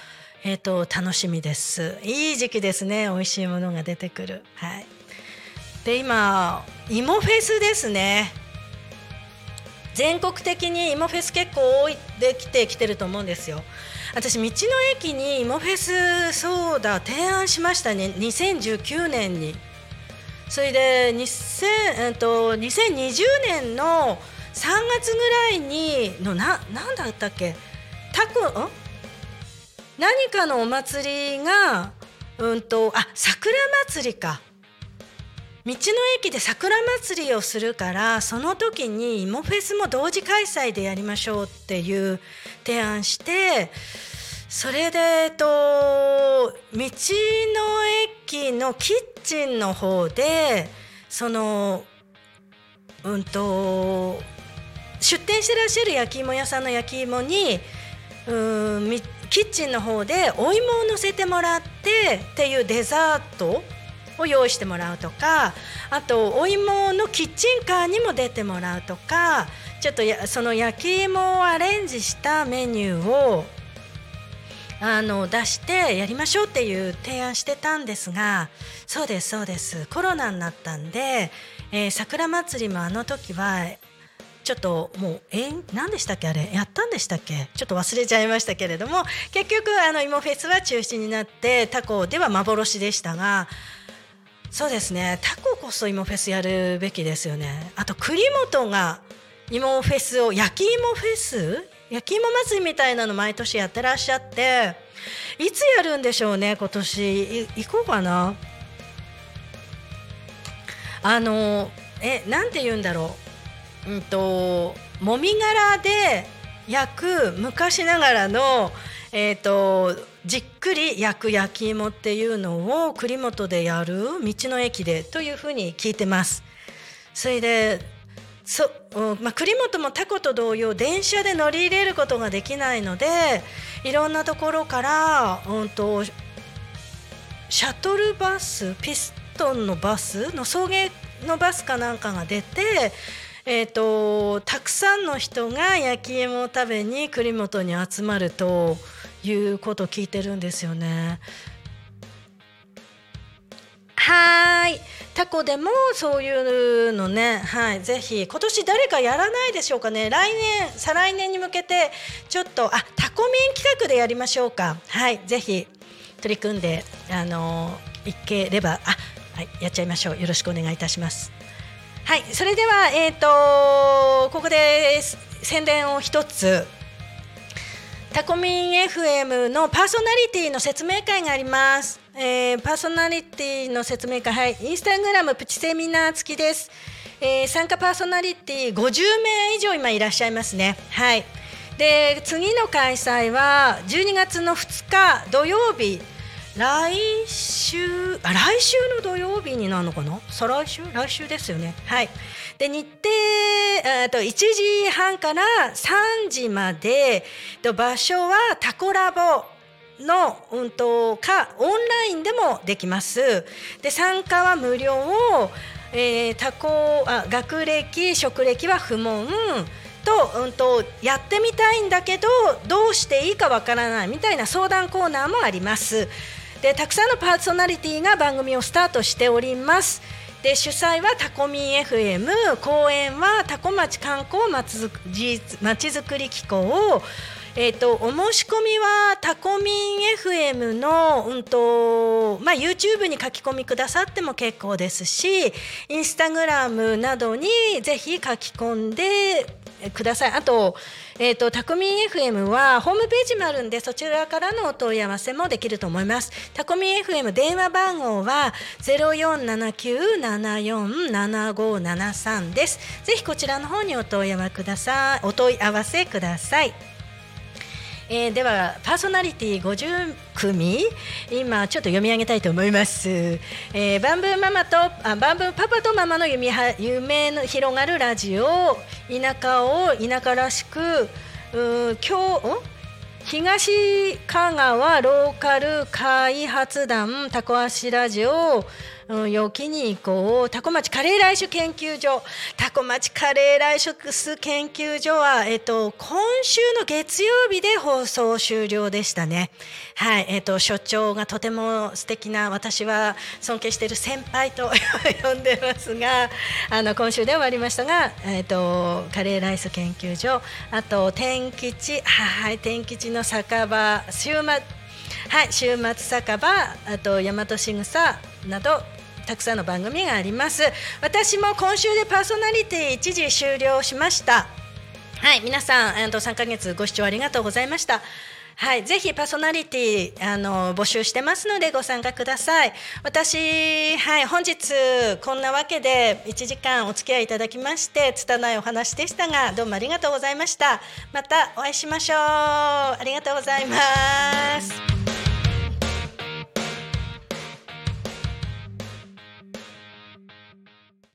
楽しみです。いい時期ですね、美味しいものが出てくる。で今芋フェスですね。全国的に芋フェス結構多いできてると思うんですよ。私道の駅に芋フェス提案しましたね、2019年に。それで2020年の3月ぐらいに何だったっけ、何かのお祭りが桜祭りか、道の駅で桜祭りをするから、その時に芋フェスも同時開催でやりましょうっていう提案して、それで道の駅のキッチンの方で出店してらっしゃる焼き芋屋さんの焼き芋にキッチンの方でお芋を乗せてもらってっていうデザートを用意してもらうとか、あとお芋のキッチンカーにも出てもらうとか、ちょっとその焼き芋をアレンジしたメニューを出してやりましょうっていう提案してたんですが、そうですコロナになったんで、桜祭りも時はちょっともう何でしたっけ、あれやったんでしたっけ、ちょっと忘れちゃいましたけれども、結局芋フェスは中止になって、他校では幻でしたが、そうですね、タコこそ芋フェスやるべきですよね。あと栗本が芋フェスを焼き芋祭りみたいなの毎年やってらっしゃって、いつやるんでしょうね、今年行こうかな。なんて言うんだろう、もみ殻で焼く昔ながらのじっくり焼く焼き芋っていうのを栗本でやる、道の駅でというふうに聞いてます。それで栗本もタコと同様電車で乗り入れることができないので、いろんなところから、シャトルバス、ピストンのバスの送迎のバスかなんかが出て、たくさんの人が焼き芋を食べに栗本に集まるということを聞いてるんですよね。はい、タコでもそういうのね、はい、ぜひ今年誰かやらないでしょうかね。来年再来年に向けてちょっとタコミン企画でやりましょうか。はい、ぜひ取り組んでいければはい、やっちゃいましょう。よろしくお願いいたします。はい、それでは、ここで宣伝を一つ。タコミン FM のパーソナリティの説明会があります。パーソナリティの説明会、はい、インスタグラムプチセミナー付きです。参加パーソナリティ50名以上今いらっしゃいますね。はい、で次の開催は12月の2日土曜日、来週の土曜日になるのかな、再来週、来週ですよね。はい、で日程1時半から3時まで、場所はタコラボのオンラインでもできます。で参加は無料、学歴職歴は不問と、やってみたいんだけどどうしていいかわからないみたいな相談コーナーもあります。でたくさんのパーソナリティが番組をスタートしております。で主催はタコミン FM、 講演はタコ町観光まちづくり機構、お申し込みはタコミン FM の、YouTube に書き込みくださっても結構ですし、インスタグラムなどにぜひ書き込んでください。あと、タコミン FM はホームページもあるんで、そちらからのお問い合わせもできると思います。タコミン FM 電話番号は 0479-747573 です。ぜひこちらの方にお問い合わせください。ではパーソナリティ50組今ちょっと読み上げたいと思います。バンブーママとバンブーパパとママの夢の広がるラジオ、田舎を田舎らしく、東香川ローカル開発団タコ足ラジオ、よきに行こう、タコ町カレーライス研究所。タコ町カレーライス研究所は、今週の月曜日で放送終了でしたね。はい、所長がとても素敵な、私は尊敬している先輩と呼んでますが、今週で終わりましたが、カレーライス研究所、あと天吉、はい、天吉の酒場、週末酒場、あと大和しぐさなどたくさんの番組があります。私も今週でパーソナリティ一時終了しました。はい、皆さん3ヶ月ご視聴ありがとうございました。はい、ぜひパーソナリティ募集してますのでご参加ください。私、はい、本日こんなわけで1時間お付き合いいただきまして拙いお話でしたが、どうもありがとうございました。またお会いしましょう。ありがとうございます。